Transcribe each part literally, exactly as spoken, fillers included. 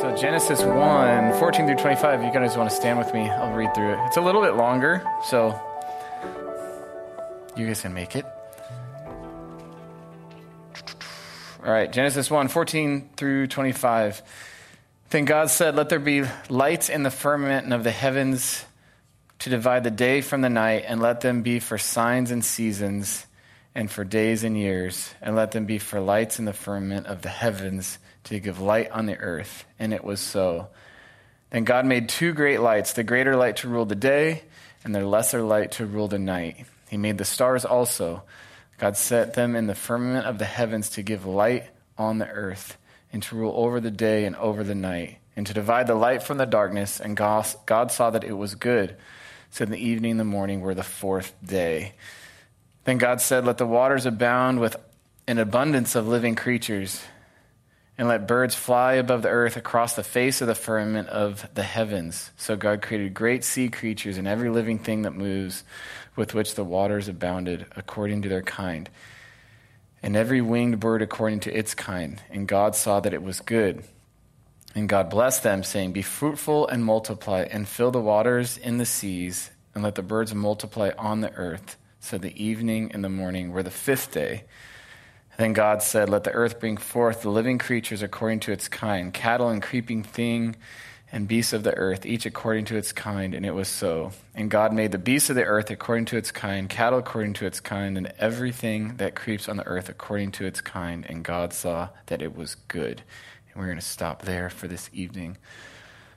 So Genesis one, fourteen through twenty-five, you guys want to stand with me? I'll read through it. It's a little bit longer, so you guys can make it. All right, Genesis one, fourteen through twenty-five. Then God said, "Let there be lights in the firmament and of the heavens to divide the day from the night, and let them be for signs and seasons and for days and years, and let them be for lights in the firmament of the heavens to give light on the earth." And it was so. Then God made two great lights, the greater light to rule the day and the lesser light to rule the night. He made the stars also. God set them in the firmament of the heavens to give light on the earth and to rule over the day and over the night and to divide the light from the darkness. And God, God saw that it was good. So in the evening and the morning were the fourth day. Then God said, "Let the waters abound with an abundance of living creatures and let birds fly above the earth across the face of the firmament of the heavens." So God created great sea creatures and every living thing that moves, with which the waters abounded according to their kind, and every winged bird according to its kind. And God saw that it was good. And God blessed them, saying, "Be fruitful and multiply, and fill the waters in the seas, and let the birds multiply on the earth." So the evening and the morning were the fifth day. Then God said, "Let the earth bring forth the living creatures according to its kind, cattle and creeping thing, and beasts of the earth, each according to its kind," and it was so. And God made the beasts of the earth according to its kind, cattle according to its kind, and everything that creeps on the earth according to its kind, and God saw that it was good. And we're going to stop there for this evening.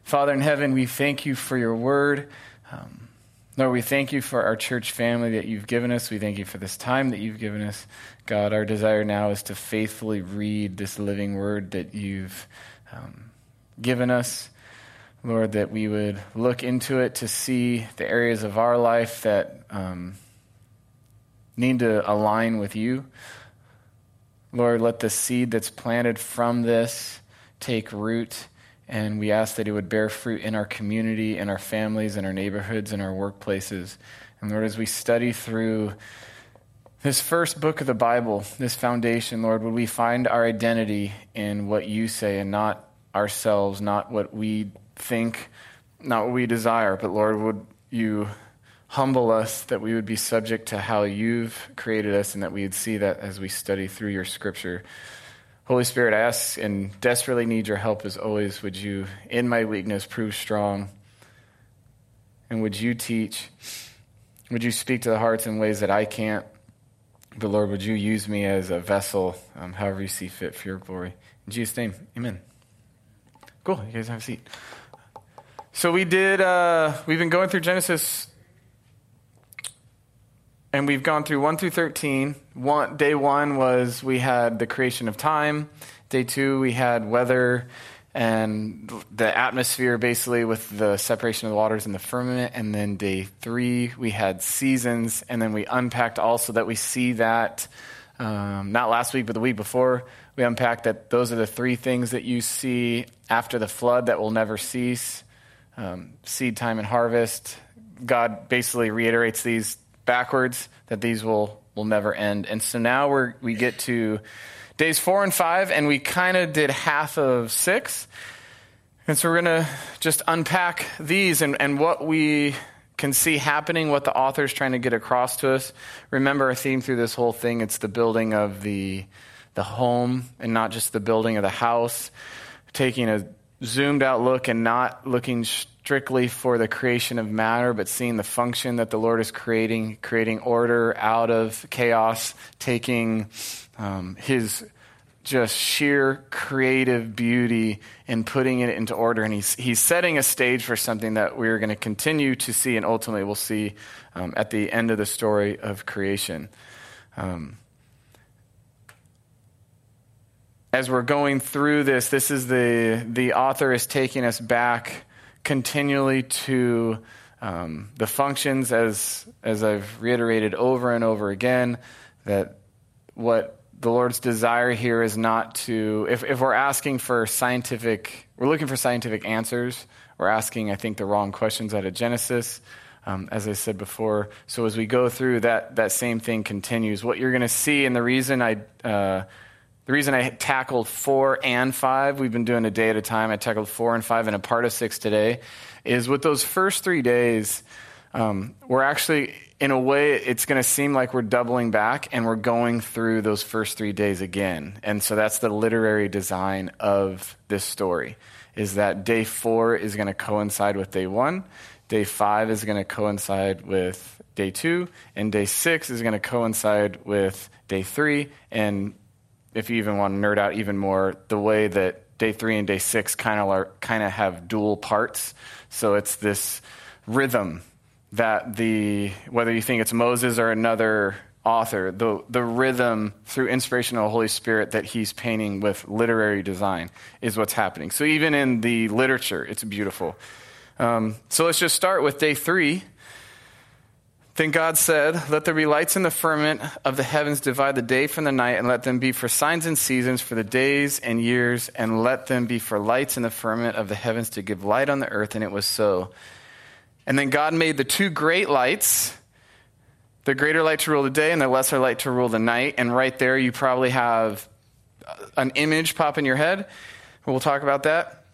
Father in heaven, we thank you for your word. Um, Lord, we thank you for our church family that you've given us. We thank you for this time that you've given us. God, our desire now is to faithfully read this living word that you've um, given us. Lord, that we would look into it to see the areas of our life that um, need to align with you. Lord, let the seed that's planted from this take root, and we ask that it would bear fruit in our community, in our families, in our neighborhoods, in our workplaces. And Lord, as we study through this first book of the Bible, this foundation, Lord, would we find our identity in what you say and not ourselves, not what we think, not what we desire, but Lord, would you humble us that we would be subject to how you've created us and that we would see that as we study through your scripture. Holy Spirit, I ask and desperately need your help as always. Would you, in my weakness, prove strong? And would you teach? Would you speak to the hearts in ways that I can't? But Lord, would you use me as a vessel, um, however you see fit for your glory? In Jesus' name, amen. Cool, you guys have a seat. So we did, uh, we've been going through Genesis, and we've gone through one through thirteen. One, day one was we had the creation of time. Day two, we had weather and the atmosphere, basically, with the separation of the waters and the firmament. And then day three, we had seasons, and then we unpacked also that we see that, um, not last week, but the week before, we unpacked that those are the three things that you see after the flood that will never cease. Um, seed time and harvest. God basically reiterates these backwards, that these will, will never end. And so now we're, we get to days four and five, and we kind of did half of six. And so we're going to just unpack these and, and what we can see happening, what the author is trying to get across to us. Remember our theme through this whole thing, it's the building of the, the home and not just the building of the house, taking a zoomed out look and not looking strictly for the creation of matter, but seeing the function that the Lord is creating, creating order out of chaos, taking um, his just sheer creative beauty and putting it into order. And he's, he's setting a stage for something that we're going to continue to see and ultimately we'll see um, at the end of the story of creation. Um As we're going through this, this is the the author is taking us back continually to um, the functions, as as I've reiterated over and over again, that what the Lord's desire here is not to, if, if we're asking for scientific, we're looking for scientific answers, we're asking, I think, the wrong questions out of Genesis, um, as I said before. So as we go through that, that same thing continues. What you're going to see, and the reason I... Uh, The reason I tackled four and five, we've been doing a day at a time, I tackled four and five and a part of six today, is with those first three days, um, we're actually, in a way, it's going to seem like we're doubling back and we're going through those first three days again. And so that's the literary design of this story, is that day four is going to coincide with day one, day five is going to coincide with day two, and day six is going to coincide with day three. And if you even want to nerd out even more, the way that day three and day six kind of are kind of have dual parts. So it's this rhythm that the, whether you think it's Moses or another author, the the rhythm through inspiration of the Holy Spirit that he's painting with literary design is what's happening. So even in the literature, it's beautiful. Um, so let's just start with day three. Then God said, "Let there be lights in the firmament of the heavens, divide the day from the night, and let them be for signs and seasons, for the days and years, and let them be for lights in the firmament of the heavens to give light on the earth." And it was so. And then God made the two great lights, the greater light to rule the day and the lesser light to rule the night. And right there, you probably have an image pop in your head. We'll talk about that.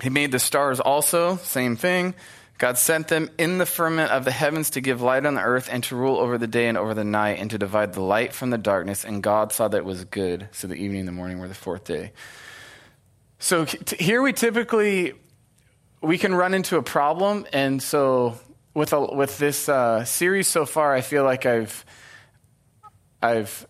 He made the stars also, same thing. God sent them in the firmament of the heavens to give light on the earth and to rule over the day and over the night and to divide the light from the darkness. And God saw that it was good. So the evening and the morning were the fourth day. So t- here we typically, we can run into a problem. And so with a, with this uh, series so far, I feel like I've I've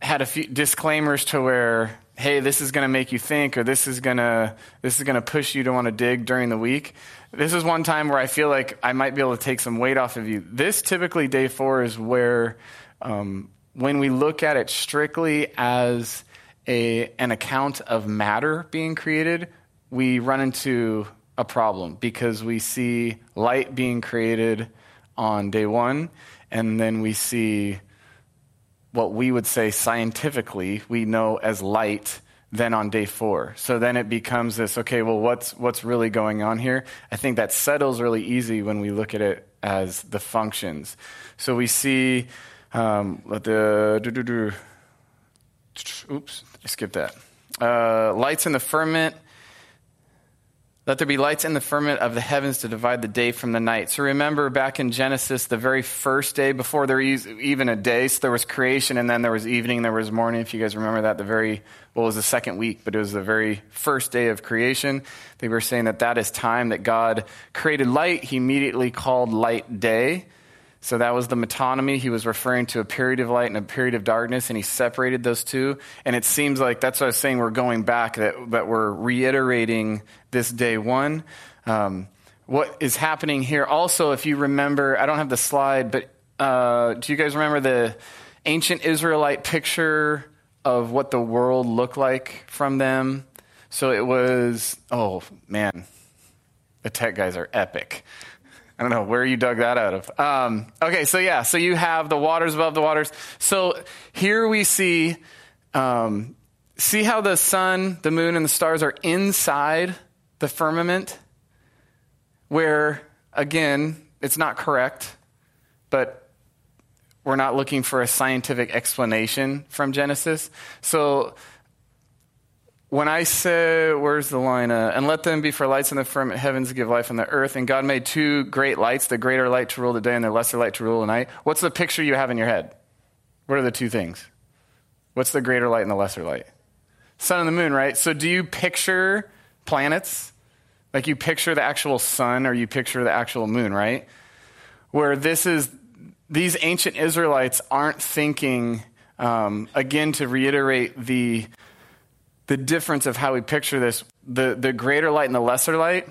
had a few disclaimers to where, hey, this is going to make you think, or this is going to this is going to push you to want to dig during the week. This is one time where I feel like I might be able to take some weight off of you. This typically day four is where um, when we look at it strictly as a an account of matter being created, we run into a problem because we see light being created on day one, and then we see what we would say scientifically we know as light then on day four. So then it becomes this, okay, well, what's what's really going on here? I think that settles really easy when we look at it as the functions. So we see um, the, oops, I skipped that. Uh, lights in the firmament. Let there be lights in the firmament of the heavens to divide the day from the night. So remember back in Genesis, the very first day, before there was even a day, so there was creation, and then there was evening, there was morning. If you guys remember that, the very, well, it was the second week, but it was the very first day of creation. They were saying that that is time that God created light. He immediately called light day. So that was the metonymy. He was referring to a period of light and a period of darkness, and he separated those two. And it seems like that's what I was saying. We're going back, that, that we're reiterating this day one. Um, what is happening here also, if you remember, I don't have the slide, but uh, do you guys remember the ancient Israelite picture of what the world looked like from them? So it was, oh man, the tech guys are epic. I don't know where you dug that out of. Um, okay, so yeah, so you have the waters above the waters. So here we see, um, see how the sun, the moon, and the stars are inside the firmament, where, again, it's not correct, but we're not looking for a scientific explanation from Genesis. So when I say, where's the line? Uh, and let them be for lights in the firmament, heavens to give life on the earth. And God made two great lights, the greater light to rule the day and the lesser light to rule the night. What's the picture you have in your head? What are the two things? What's the greater light and the lesser light? Sun and the moon, right? So do you picture planets? Like you picture the actual sun or you picture the actual moon, right? Where this is, these ancient Israelites aren't thinking, um, again, to reiterate the The difference of how we picture this, the, the greater light and the lesser light,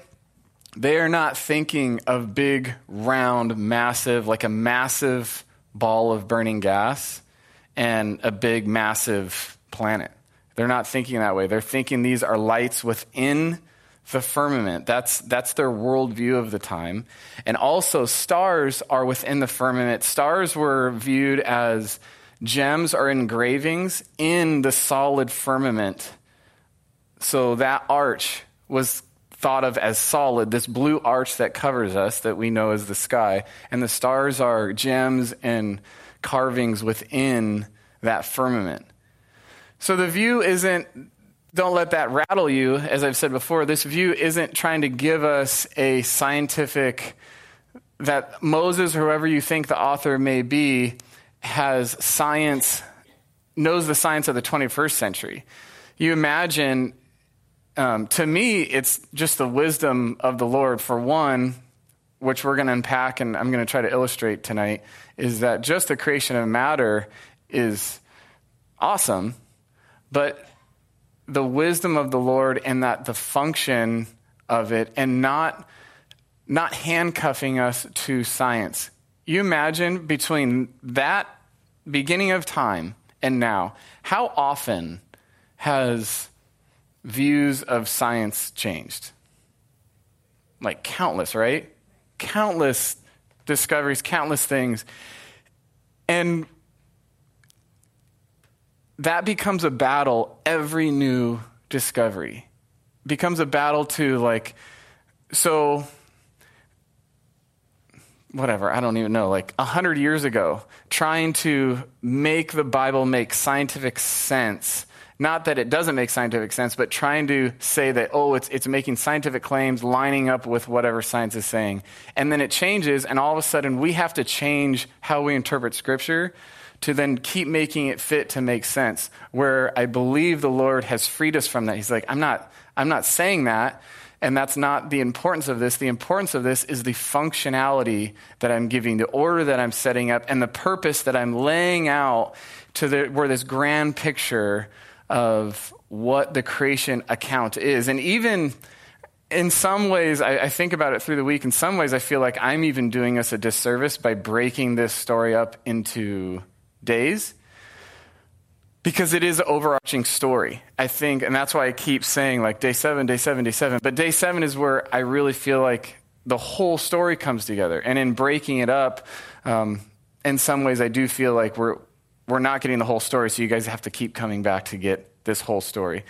they are not thinking of big, round, massive, like a massive ball of burning gas and a big, massive planet. They're not thinking that way. They're thinking these are lights within the firmament. That's that's their worldview of the time. And also stars are within the firmament. Stars were viewed as gems or engravings in the solid firmament. So that arch was thought of as solid, this blue arch that covers us that we know as the sky. And the stars are gems and carvings within that firmament. So the view isn't, don't let that rattle you, as I've said before, this view isn't trying to give us a scientific, that Moses, or whoever you think the author may be, has science, knows the science of the twenty-first century. You imagine, um, to me, it's just the wisdom of the Lord, for one, which we're going to unpack and I'm going to try to illustrate tonight, is that just the creation of matter is awesome, but the wisdom of the Lord and that the function of it, and not, not handcuffing us to science. You imagine between that beginning of time and now, how often has views of science changed? Like countless, right? Countless discoveries, countless things. And that becomes a battle. Every new discovery becomes a battle to like, so whatever, I don't even know, like a hundred years ago, trying to make the Bible make scientific sense. Not that it doesn't make scientific sense, but trying to say that, oh, it's it's making scientific claims, lining up with whatever science is saying. And then it changes, and all of a sudden we have to change how we interpret Scripture to then keep making it fit to make sense, where I believe the Lord has freed us from that. He's like, I'm not, I'm not saying that, and that's not the importance of this. The importance of this is the functionality that I'm giving, the order that I'm setting up, and the purpose that I'm laying out to the, where this grand picture of what the creation account is. And even in some ways, I, I think about it through the week, in some ways I feel like I'm even doing us a disservice by breaking this story up into days, because it is an overarching story, I think. And that's why I keep saying like day seven, day seven, day seven. But day seven is where I really feel like the whole story comes together. And in breaking it up, um, in some ways I do feel like we're, we're not getting the whole story, so you guys have to keep coming back to get this whole story.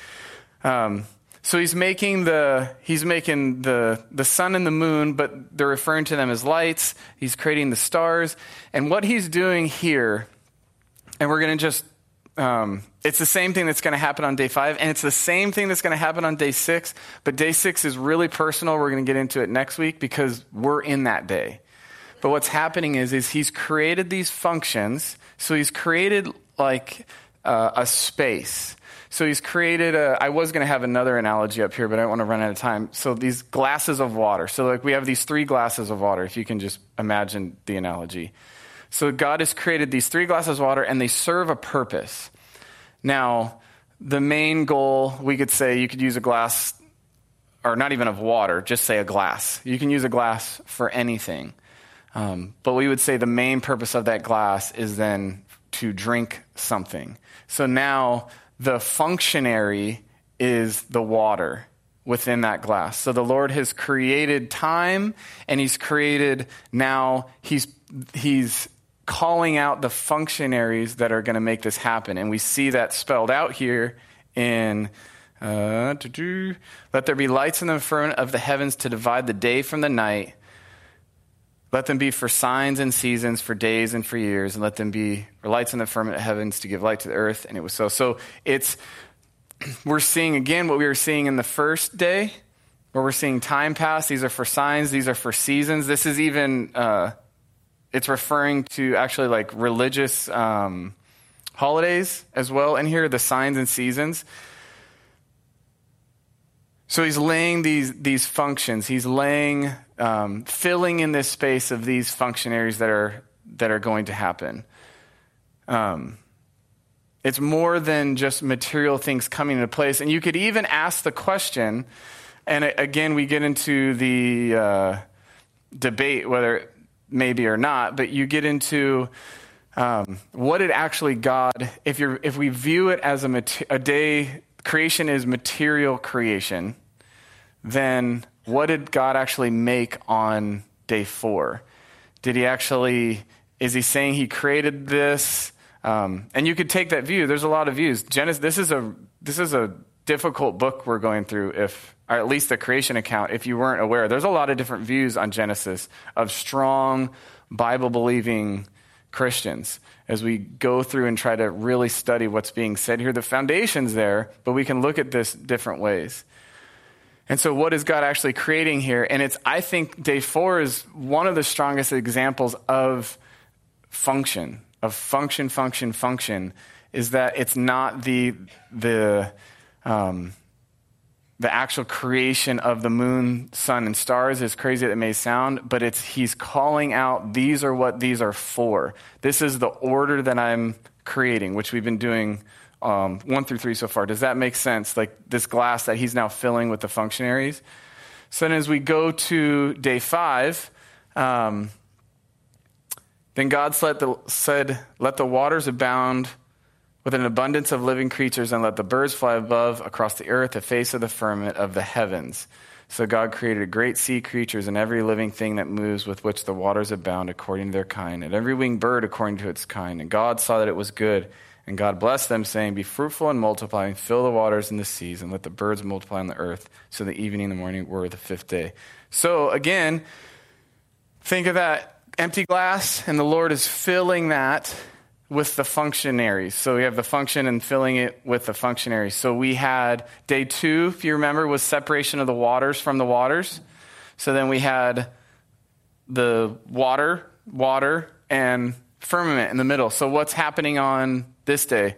Um, so he's making the he's making the the sun and the moon, but they're referring to them as lights. He's creating the stars, and what he's doing here, and we're going to just um, it's the same thing that's going to happen on day five, and it's the same thing that's going to happen on day six. But day six is really personal. We're going to get into it next week because we're in that day. But what's happening is, is he's created these functions. So he's created like uh, a space. So he's created a, I was going to have another analogy up here, but I don't want to run out of time. So these glasses of water. So like we have these three glasses of water, if you can just imagine the analogy. So God has created these three glasses of water, and they serve a purpose. Now, the main goal, we could say, you could use a glass, or not even of water, just say a glass. You can use a glass for anything. Um, but we would say the main purpose of that glass is then to drink something. So now the functionary is the water within that glass. So the Lord has created time, and he's created, now he's, he's calling out the functionaries that are going to make this happen. And we see that spelled out here in uh, let there be lights in the firmament of the heavens to divide the day from the night. Let them be for signs and seasons, for days and for years, and let them be for lights in the firmament of heavens to give light to the earth. And it was so. So it's, we're seeing again what we were seeing in the first day, where we're seeing time pass. These are for signs. These are for seasons. This is even, uh, it's referring to actually like religious um, holidays as well. And here are the signs and seasons. So he's laying these these functions. He's laying, um, filling in this space of these functionaries that are that are going to happen. Um, it's more than just material things coming into place. And you could even ask the question, and again, we get into the uh, debate whether it may be or not, but you get into um, what did actually God, if you're if we view it as a, mat- a day. Creation is material creation, then what did God actually make on day four? Did he actually, is he saying he created this? Um, and you could take that view. There's a lot of views. Genesis, this is a this is a difficult book we're going through, if or at least the creation account, if you weren't aware. There's a lot of different views on Genesis of strong Bible-believing Christians as we go through and try to really study what's being said here. The foundation's there, but we can look at this different ways. And so what is God actually creating here? And it's, I think day four is one of the strongest examples of function, of function, function, function, is that it's not the the um, the actual creation of the moon, sun, and stars, as crazy as it may sound, but it's he's calling out, these are what these are for. This is the order that I'm creating, which we've been doing um, one through three so far. Does that make sense? Like this glass that he's now filling with the functionaries. So then as we go to day five, um, then God said, let the waters abound with an abundance of living creatures, and let the birds fly above across the earth, the face of the firmament of the heavens. So God created great sea creatures and every living thing that moves, with which the waters abound according to their kind, and every winged bird according to its kind. And God saw that it was good, and God blessed them, saying, be fruitful and multiply, and fill the waters and the seas, and let the birds multiply on the earth. So the evening and the morning were the fifth day. So again, think of that empty glass, and the Lord is filling that with the functionaries. So we have the function and filling it with the functionaries. So we had day two, if you remember, was separation of the waters from the waters. So then we had the water, water, and firmament in the middle. So what's happening on this day?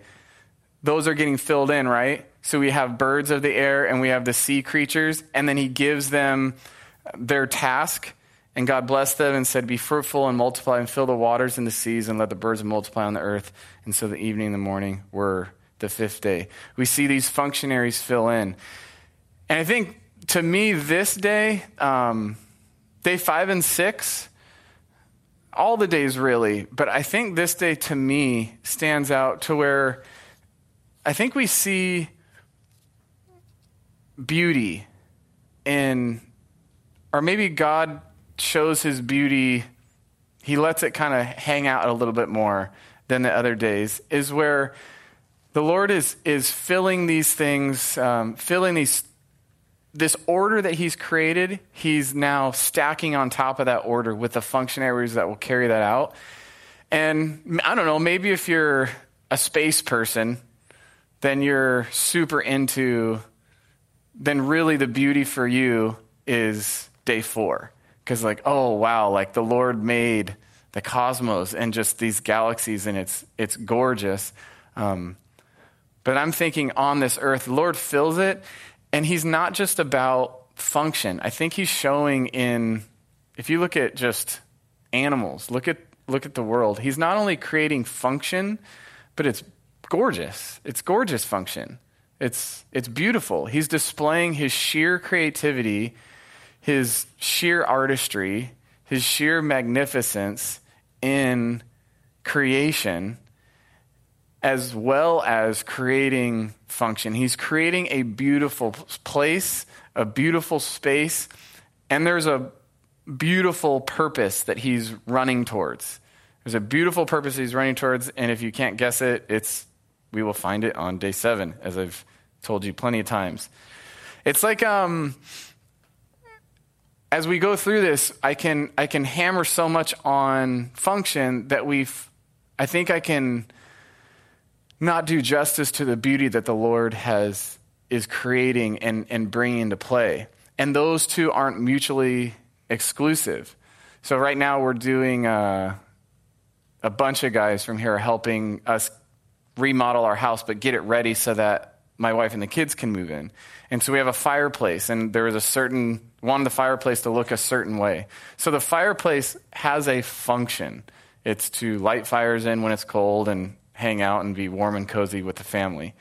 Those are getting filled in, right? So we have birds of the air and we have the sea creatures, and then he gives them their task. And God blessed them and said, be fruitful and multiply and fill the waters and the seas, and let the birds multiply on the earth. And so the evening and the morning were the fifth day. We see these functionaries fill in. And I think to me this day, um, day five and six, all the days really, but I think this day to me stands out to where I think we see beauty in, or maybe God shows his beauty, he lets it kind of hang out a little bit more than the other days, is where the Lord is is filling these things, um, filling these this order that he's created. He's now stacking on top of that order with the functionaries that will carry that out. And I don't know, maybe if you're a space person, then you're super into, then really the beauty for you is day four. Because like, oh, wow, like the Lord made the cosmos and just these galaxies, and it's it's gorgeous. Um, but I'm thinking on this earth, the Lord fills it, and he's not just about function. I think he's showing in, if you look at just animals, look at look at the world, he's not only creating function, but it's gorgeous. It's gorgeous function. It's it's beautiful. He's displaying his sheer creativity, his sheer artistry, his sheer magnificence in creation, as well as creating function. He's creating a beautiful place, a beautiful space, and there's a beautiful purpose that he's running towards. There's a beautiful purpose he's running towards, and if you can't guess it, it's we will find it on day seven, as I've told you plenty of times. It's like... um. As we go through this, I can I can hammer so much on function that we've, I think I can not do justice to the beauty that the Lord has is creating and, and bringing into play. And those two aren't mutually exclusive. So right now we're doing, uh, a bunch of guys from here are helping us remodel our house, but get it ready so that my wife and the kids can move in. And so we have a fireplace, and there is a certain... wanted the fireplace to look a certain way. So the fireplace has a function. It's to light fires in when it's cold and hang out and be warm and cozy with the family.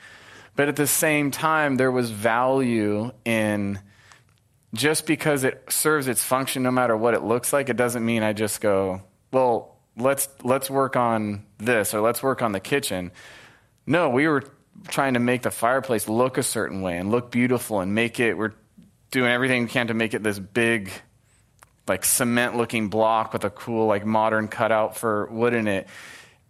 But at the same time, there was value in just because it serves its function, no matter what it looks like, it doesn't mean I just go, well, let's let's work on this or let's work on the kitchen. No, we were trying to make the fireplace look a certain way and look beautiful and make it, we're doing everything we can to make it this big, like cement-looking block with a cool, like modern cutout for wood in it.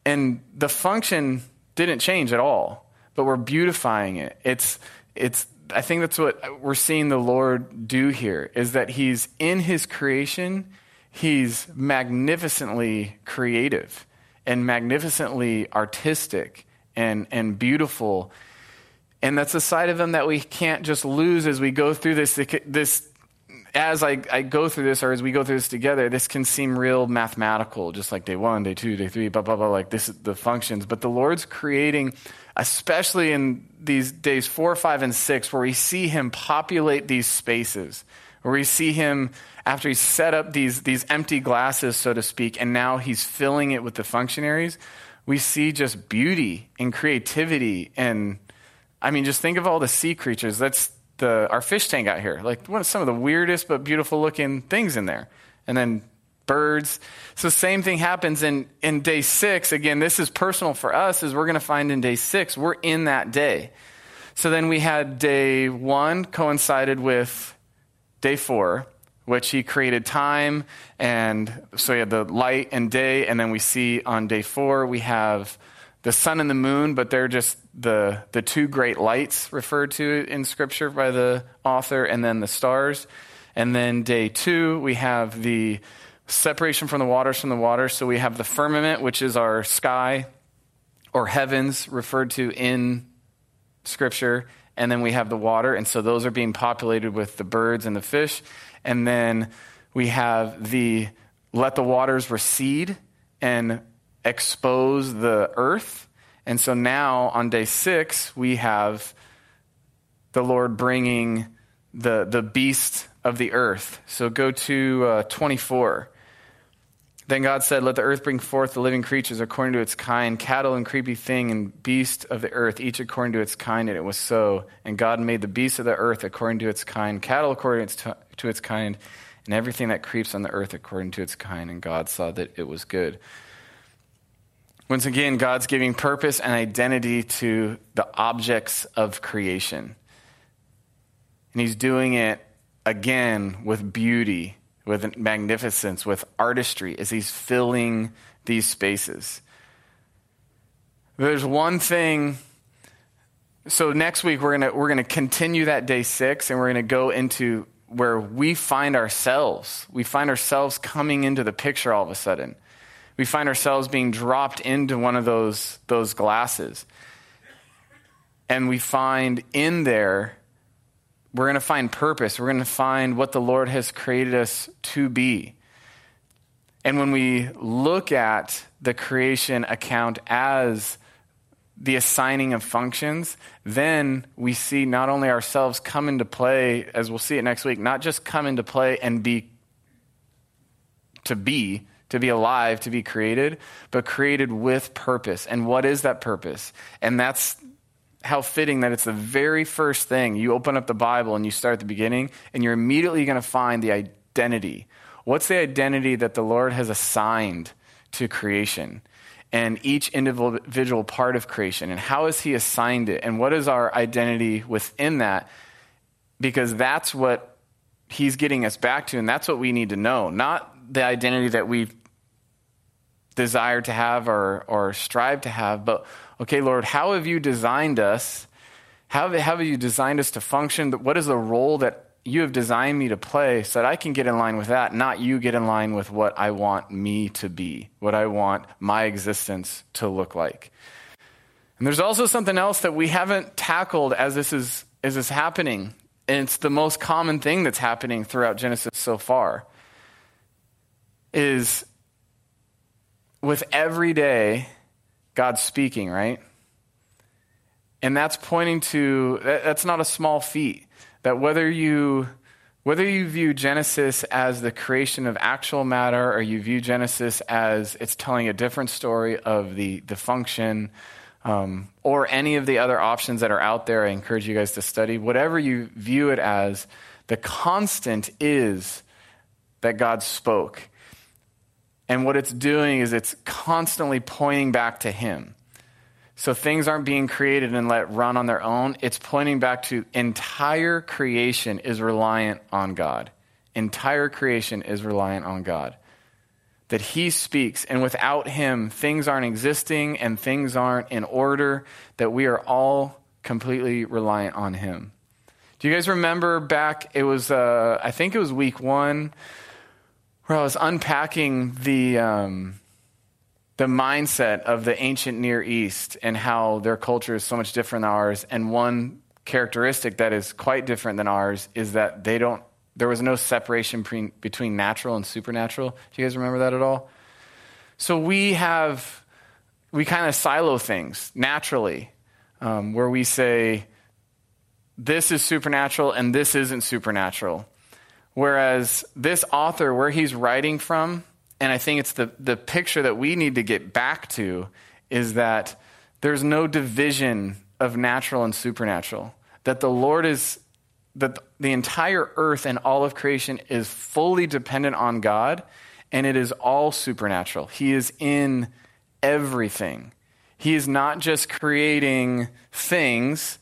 And the function didn't change at all, but we're beautifying it. It's, it's. I think that's what we're seeing the Lord do here, is that he's in his creation, he's magnificently creative. and magnificently artistic and, and beautiful. And that's a side of him that we can't just lose as we go through this. This, as I, I go through this, or as we go through this together, this can seem real mathematical, just like day one, day two, day three, blah, blah, blah, like this, the functions. But the Lord's creating, especially in these days four, five, and six, where we see him populate these spaces, where we see him, after he's set up these, these empty glasses, so to speak, and now he's filling it with the functionaries, we see just beauty and creativity. And I mean, just think of all the sea creatures. That's the our fish tank out here. Like, one of some of the weirdest but beautiful looking things in there. And then birds. So same thing happens in, in day six. Again, this is personal for us, as we're going to find in day six. We're in that day. So then we had day one coincided with day four, which he created time. And so he had the light and day. And then we see on day four, we have the sun and the moon, but they're just the the two great lights referred to in Scripture by the author, and then the stars. And then day two, we have the separation from the waters from the water. So we have the firmament, which is our sky or heavens referred to in Scripture. And then we have the water. And so those are being populated with the birds and the fish. And then we have the let the waters recede and expose the earth. And so now on day six, we have the Lord bringing the, the beast of the earth. So go to uh, twenty-four. Then God said, let the earth bring forth the living creatures according to its kind, cattle and creepy thing and beast of the earth, each according to its kind. And it was so. And God made the beast of the earth according to its kind, cattle according to its kind, and everything that creeps on the earth according to its kind. And God saw that it was good. Once again, God's giving purpose and identity to the objects of creation. And he's doing it again with beauty, with magnificence, with artistry, as he's filling these spaces. There's one thing. So next week, we're going to we're going to continue that day six, and we're going to go into where we find ourselves. We find ourselves coming into the picture all of a sudden. We find ourselves being dropped into one of those, those glasses. And we find in there, we're going to find purpose. We're going to find what the Lord has created us to be. And when we look at the creation account as the assigning of functions, then we see not only ourselves come into play, as we'll see it next week, not just come into play and be to be, to be alive, to be created, but created with purpose. And what is that purpose? And that's how fitting that it's the very first thing. You open up the Bible and you start at the beginning, and you're immediately going to find the identity. What's the identity that the Lord has assigned to creation and each individual part of creation? And how has he assigned it? And what is our identity within that? Because that's what he's getting us back to, and that's what we need to know. Not the identity that we've desire to have or or strive to have, but okay, Lord, how have you designed us? How, how have you designed us to function? What is the role that you have designed me to play so that I can get in line with that, not you get in line with what I want me to be, what I want my existence to look like? And there's also something else that we haven't tackled as this is as this happening, and it's the most common thing that's happening throughout Genesis so far, is with every day, God's speaking, right? And that's pointing to, that's not a small feat, that whether you whether you view Genesis as the creation of actual matter, or you view Genesis as it's telling a different story of the, the function, um, or any of the other options that are out there, I encourage you guys to study. Whatever you view it as, the constant is that God spoke. And what it's doing is it's constantly pointing back to him. So things aren't being created and let run on their own. It's pointing back to entire creation is reliant on God. Entire creation is reliant on God. That he speaks, and without him, things aren't existing and things aren't in order, that we are all completely reliant on him. Do you guys remember back, it was, uh, I think it was week one, where I was unpacking the um, the mindset of the ancient Near East and how their culture is so much different than ours. And one characteristic that is quite different than ours is that they don't, there was no separation pre, between natural and supernatural. Do you guys remember that at all? So we have, we kind of silo things naturally, um, where we say, this is supernatural and this isn't supernatural. Whereas this author, where he's writing from, and I think it's the, the picture that we need to get back to, is that there's no division of natural and supernatural. That the Lord is, that the entire earth and all of creation is fully dependent on God, and it is all supernatural. He is in everything. He is not just creating things.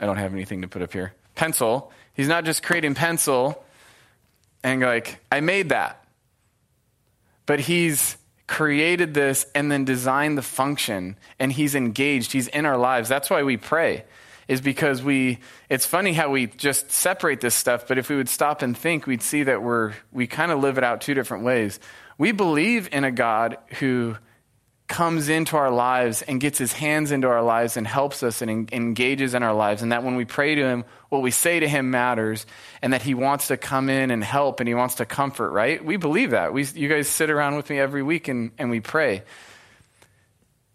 I don't have anything to put up here. Pencil. He's not just creating pencil and like, I made that. But he's created this and then designed the function, and he's engaged. He's in our lives. That's why we pray, is because we, it's funny how we just separate this stuff, but if we would stop and think, we'd see that we're, we kind of live it out two different ways. We believe in a God who comes into our lives and gets his hands into our lives and helps us and en- engages in our lives. And that when we pray to him, what we say to him matters, and that he wants to come in and help and he wants to comfort, right? We believe that. We, you guys sit around with me every week and, and we pray.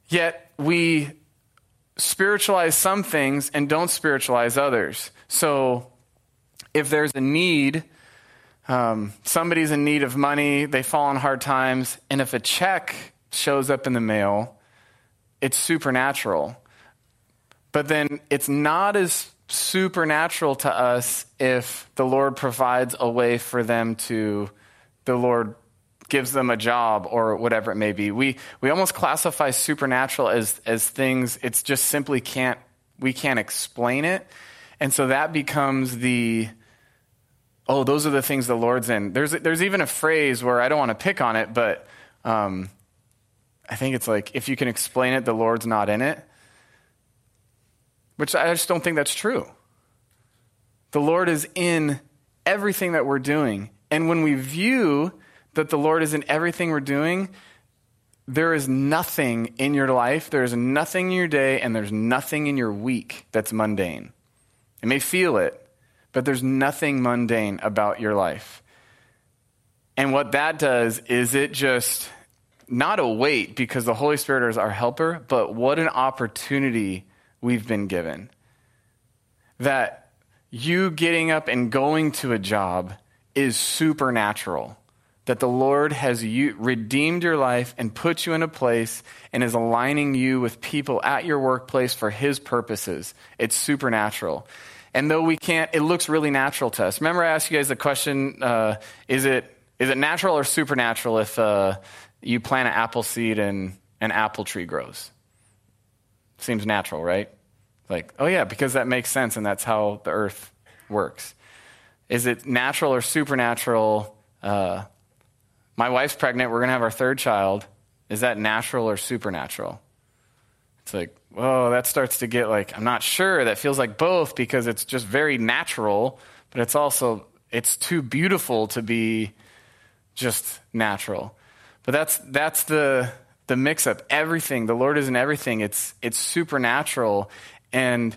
Yet we spiritualize some things and don't spiritualize others. So if there's a need, um, somebody's in need of money, they fall on hard times. And if a check shows up in the mail, it's supernatural. But then it's not as supernatural to us if the Lord provides a way for them to, the Lord gives them a job or whatever it may be. We we almost classify supernatural as as things, it's just simply can't, we can't explain it. And so that becomes the, oh, those are the things the Lord's in. There's, there's even a phrase where I don't want to pick on it, but um, I think it's like, if you can explain it, the Lord's not in it, which I just don't think that's true. The Lord is in everything that we're doing. And when we view that the Lord is in everything we're doing, there is nothing in your life, there is nothing in your day, and there's nothing in your week that's mundane. You may feel it, but there's nothing mundane about your life. And what that does is it just, not a weight, because the Holy Spirit is our helper, but what an opportunity we've been given. That you getting up and going to a job is supernatural. That the Lord has you, redeemed your life and put you in a place and is aligning you with people at your workplace for his purposes. It's supernatural. And though we can't, it looks really natural to us. Remember I asked you guys the question, uh, is it is it natural or supernatural if uh, you plant an apple seed and an apple tree grows? Seems natural, right? Like, oh yeah, because that makes sense and that's how the earth works. Is it natural or supernatural? Uh, my wife's pregnant. We're going to have our third child. Is that natural or supernatural? It's like, whoa, that starts to get like, I'm not sure. That feels like both because it's just very natural, but it's also, it's too beautiful to be just natural. But that's that's the the mix up. Everything, the Lord is in everything. It's it's supernatural, and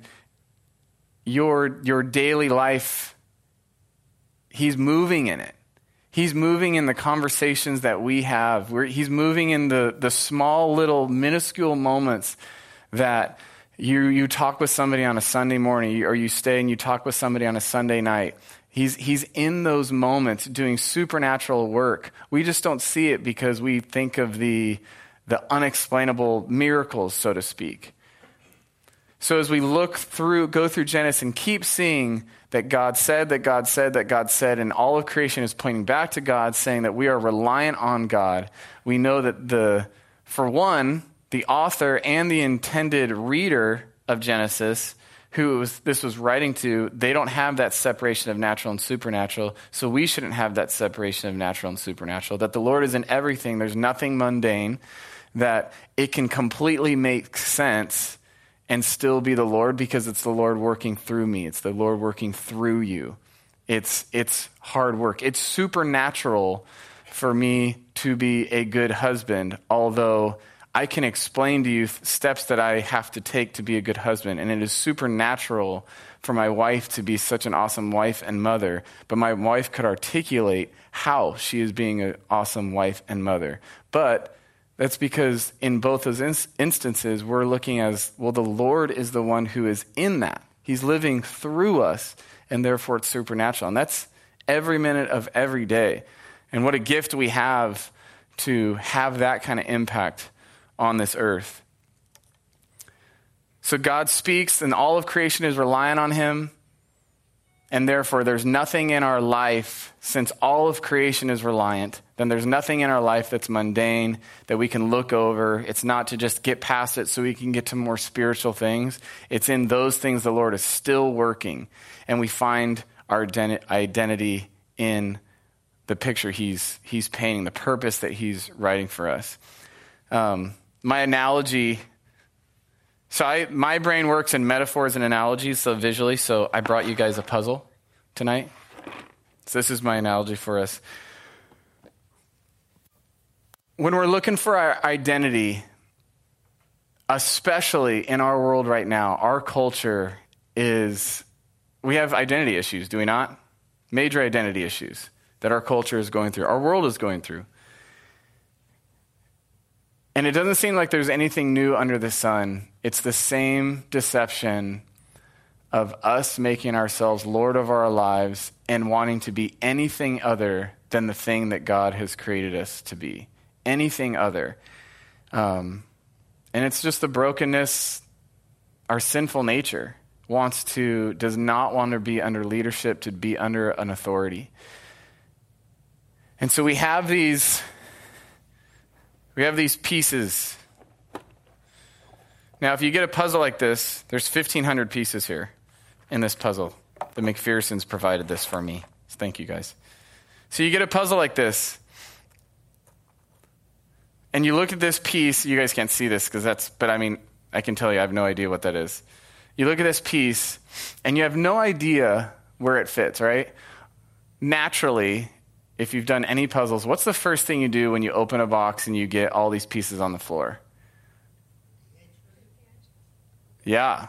your your daily life, he's moving in it. He's moving in the conversations that we have. We're, he's moving in the the small little minuscule moments that you you talk with somebody on a Sunday morning, or you stay and you talk with somebody on a Sunday night. He's he's in those moments doing supernatural work. We just don't see it because we think of the the unexplainable miracles, so to speak. So as we look through, go through Genesis and keep seeing that God said, that God said, that God said, and all of creation is pointing back to God, saying that we are reliant on God. We know that the, for one, the author and the intended reader of Genesis, who was, this was writing to, they don't have that separation of natural and supernatural, so we shouldn't have that separation of natural and supernatural, that the Lord is in everything, there's nothing mundane, that it can completely make sense and still be the Lord because it's the Lord working through me, it's the Lord working through you. It's it's hard work. It's supernatural for me to be a good husband, although I can explain to you steps that I have to take to be a good husband. And it is supernatural for my wife to be such an awesome wife and mother. But my wife could articulate how she is being an awesome wife and mother. But that's because in both those in- instances, we're looking as, well, the Lord is the one who is in that. He's living through us, and therefore it's supernatural. And that's every minute of every day. And what a gift we have to have that kind of impact on this earth. So God speaks, and all of creation is relying on him. And therefore, there's nothing in our life, since all of creation is reliant, then there's nothing in our life that's mundane, that we can look over. It's not to just get past it so we can get to more spiritual things. It's in those things the Lord is still working. And we find our identity in the picture he's he's painting, the purpose that he's writing for us. Um, my analogy, so I, my brain works in metaphors and analogies, so visually, so I brought you guys a puzzle tonight. So this is my analogy for us. When we're looking for our identity, especially in our world right now, our culture is, we have identity issues, do we not? Major identity issues that our culture is going through, our world is going through. And it doesn't seem like there's anything new under the sun. It's the same deception of us making ourselves Lord of our lives and wanting to be anything other than the thing that God has created us to be. Anything other. Um, and it's just the brokenness, our sinful nature wants to, does not want to be under leadership, to be under an authority. And so we have these... We have these pieces. Now, if you get a puzzle like this, there's fifteen hundred pieces here in this puzzle. The McPherson's provided this for me. So thank you guys. So you get a puzzle like this, and you look at this piece. You guys can't see this because that's, but I mean, I can tell you I have no idea what that is. You look at this piece, and you have no idea where it fits, right? Naturally, if you've done any puzzles, what's the first thing you do when you open a box and you get all these pieces on the floor? Yeah.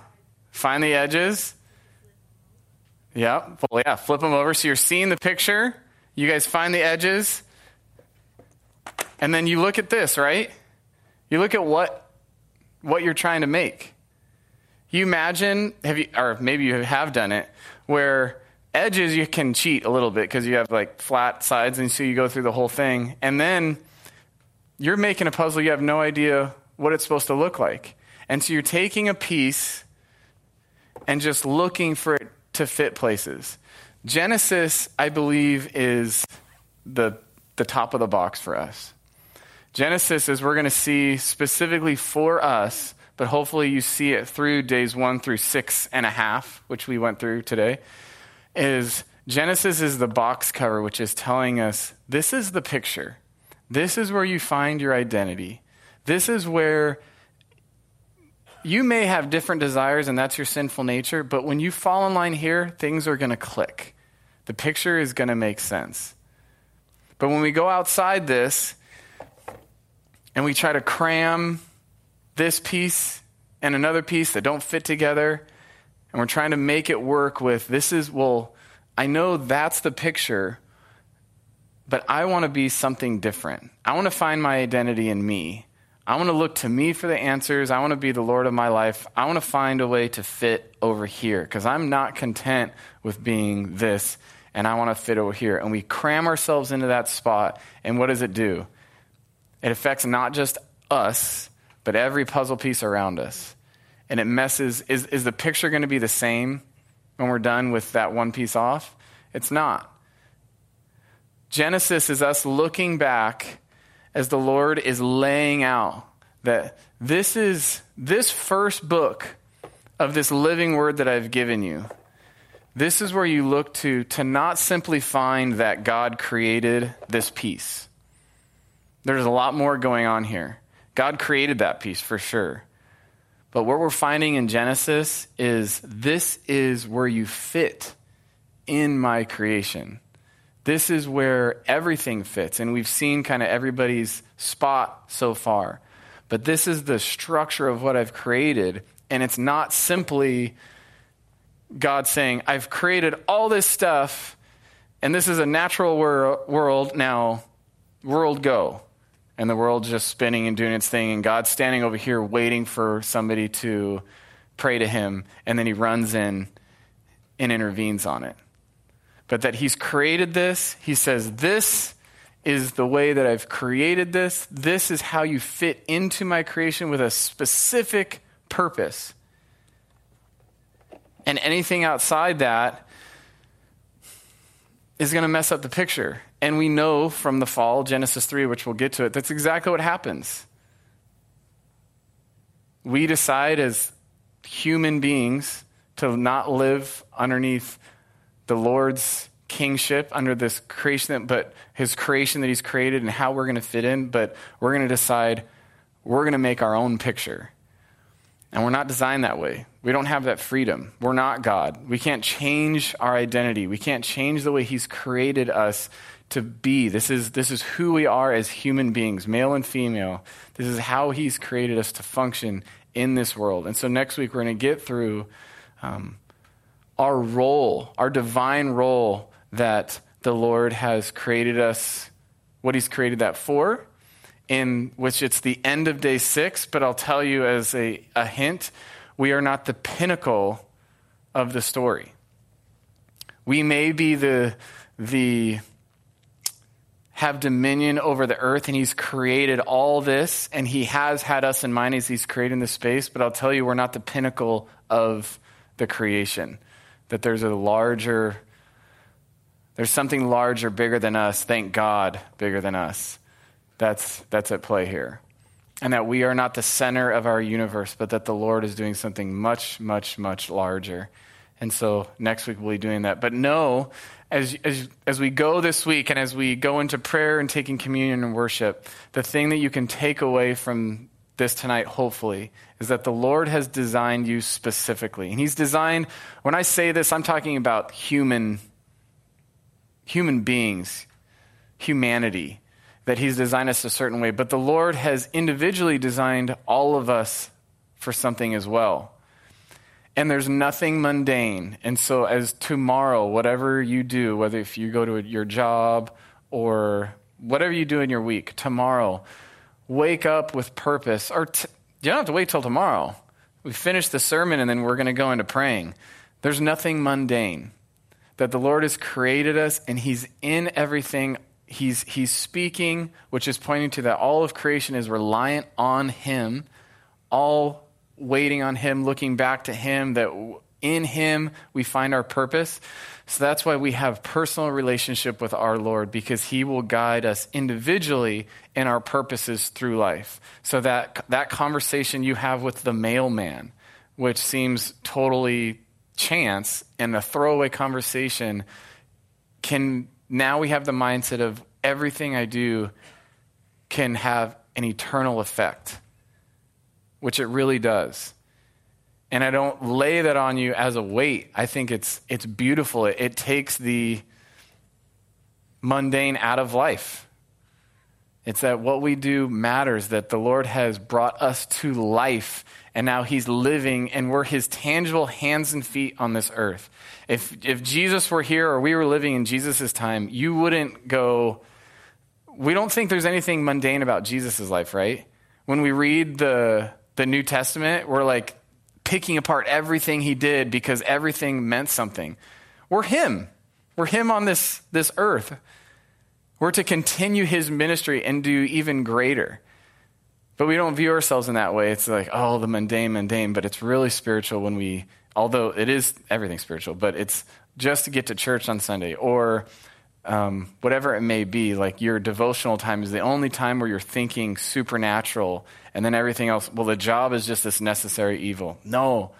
Find the edges. Yeah. Well, yeah. Flip them over. So you're seeing the picture. You guys find the edges. And then you look at this, right? You look at what, what you're trying to make. You imagine, have you, or maybe you have done it, where edges, you can cheat a little bit because you have like flat sides, and so you go through the whole thing. And then you're making a puzzle. You have no idea what it's supposed to look like. And so you're taking a piece and just looking for it to fit places. Genesis, I believe, is the the top of the box for us. Genesis is we're going to see specifically for us, but hopefully you see it through days one through six and a half, which we went through today. Is Genesis is the box cover, which is telling us this is the picture. This is where you find your identity. This is where you may have different desires, and that's your sinful nature, but when you fall in line here, things are going to click. The picture is going to make sense. But when we go outside this and we try to cram this piece and another piece that don't fit together, and we're trying to make it work with, this is, well, I know that's the picture, but I want to be something different. I want to find my identity in me. I want to look to me for the answers. I want to be the Lord of my life. I want to find a way to fit over here because I'm not content with being this, and I want to fit over here. And we cram ourselves into that spot, and what does it do? It affects not just us, but every puzzle piece around us. And it messes, is, is the picture going to be the same when we're done with that one piece off? It's not. Genesis is us looking back as the Lord is laying out that this is, this first book of this living word that I've given you, this is where you look to, to not simply find that God created this piece. There's a lot more going on here. God created that piece for sure. But what we're finding in Genesis is this is where you fit in my creation. This is where everything fits, and we've seen kind of everybody's spot so far. But this is the structure of what I've created, and it's not simply God saying, I've created all this stuff, and this is a natural wor- world, now world go. And the world's just spinning and doing its thing, and God's standing over here waiting for somebody to pray to him, and then he runs in and intervenes on it. But that he's created this, he says, this is the way that I've created this. This is how you fit into my creation with a specific purpose. And anything outside that is going to mess up the picture. And we know from the fall, Genesis three, which we'll get to it, that's exactly what happens. We decide as human beings to not live underneath the Lord's kingship, under this creation, but his creation that he's created and how we're going to fit in, but we're going to decide we're going to make our own picture. And we're not designed that way. We don't have that freedom. We're not God. We can't change our identity. We can't change the way he's created us to be. This is, this is who we are as human beings, male and female. This is how he's created us to function in this world. And so next week, we're going to get through um, our role, our divine role that the Lord has created us, what he's created that for, in which it's the end of day six, but I'll tell you as a, a hint, we are not the pinnacle of the story. We may be the, the have dominion over the earth, and he's created all this, and he has had us in mind as he's creating the space, but I'll tell you, we're not the pinnacle of the creation, that there's a larger, there's something larger, bigger than us, thank God, bigger than us. That's that's at play here. And that we are not the center of our universe, but that the Lord is doing something much, much, much larger. And so next week we'll be doing that. But know, as, as, as we go this week and as we go into prayer and taking communion and worship, the thing that you can take away from this tonight, hopefully, is that the Lord has designed you specifically. And he's designed, when I say this, I'm talking about human, human beings, humanity, that he's designed us a certain way. But the Lord has individually designed all of us for something as well. And there's nothing mundane. And so as tomorrow, whatever you do, whether if you go to your job or whatever you do in your week, tomorrow, wake up with purpose. Or t- you don't have to wait till tomorrow. We finish the sermon and then we're going to go into praying. There's nothing mundane. That the Lord has created us and he's in everything. He's he's speaking, which is pointing to that all of creation is reliant on him, all waiting on him, looking back to him, that in him we find our purpose. So that's why we have personal relationship with our Lord, because he will guide us individually in our purposes through life. So that that conversation you have with the mailman, which seems totally chance and a throwaway conversation, can now we have the mindset of everything I do can have an eternal effect, which it really does. And I don't lay that on you as a weight. I think it's it's beautiful. It, it takes the mundane out of life. It's that what we do matters, that the Lord has brought us to life, and now he's living, and we're his tangible hands and feet on this earth. If if Jesus were here or we were living in Jesus' time, you wouldn't go, we don't think there's anything mundane about Jesus' life, right? When we read the the New Testament, we're like picking apart everything he did because everything meant something. We're him. We're him on this, this earth. We're to continue his ministry and do even greater. But we don't view ourselves in that way. It's like, oh, the mundane, mundane, but it's really spiritual when we, although it is everything spiritual, but it's just to get to church on Sunday or um, whatever it may be, like your devotional time is the only time where you're thinking supernatural and then everything else, well, the job is just this necessary evil. No,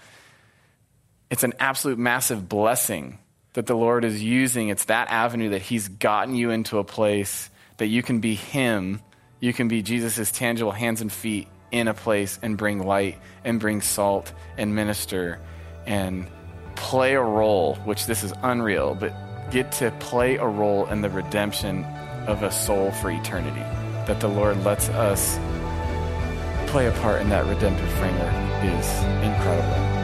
it's an absolute massive blessing that the Lord is using. It's that avenue that he's gotten you into a place that you can be him. You can be Jesus' tangible hands and feet in a place and bring light and bring salt and minister and play a role, which this is unreal, but get to play a role in the redemption of a soul for eternity, that the Lord lets us play a part in that redemptive framework is incredible.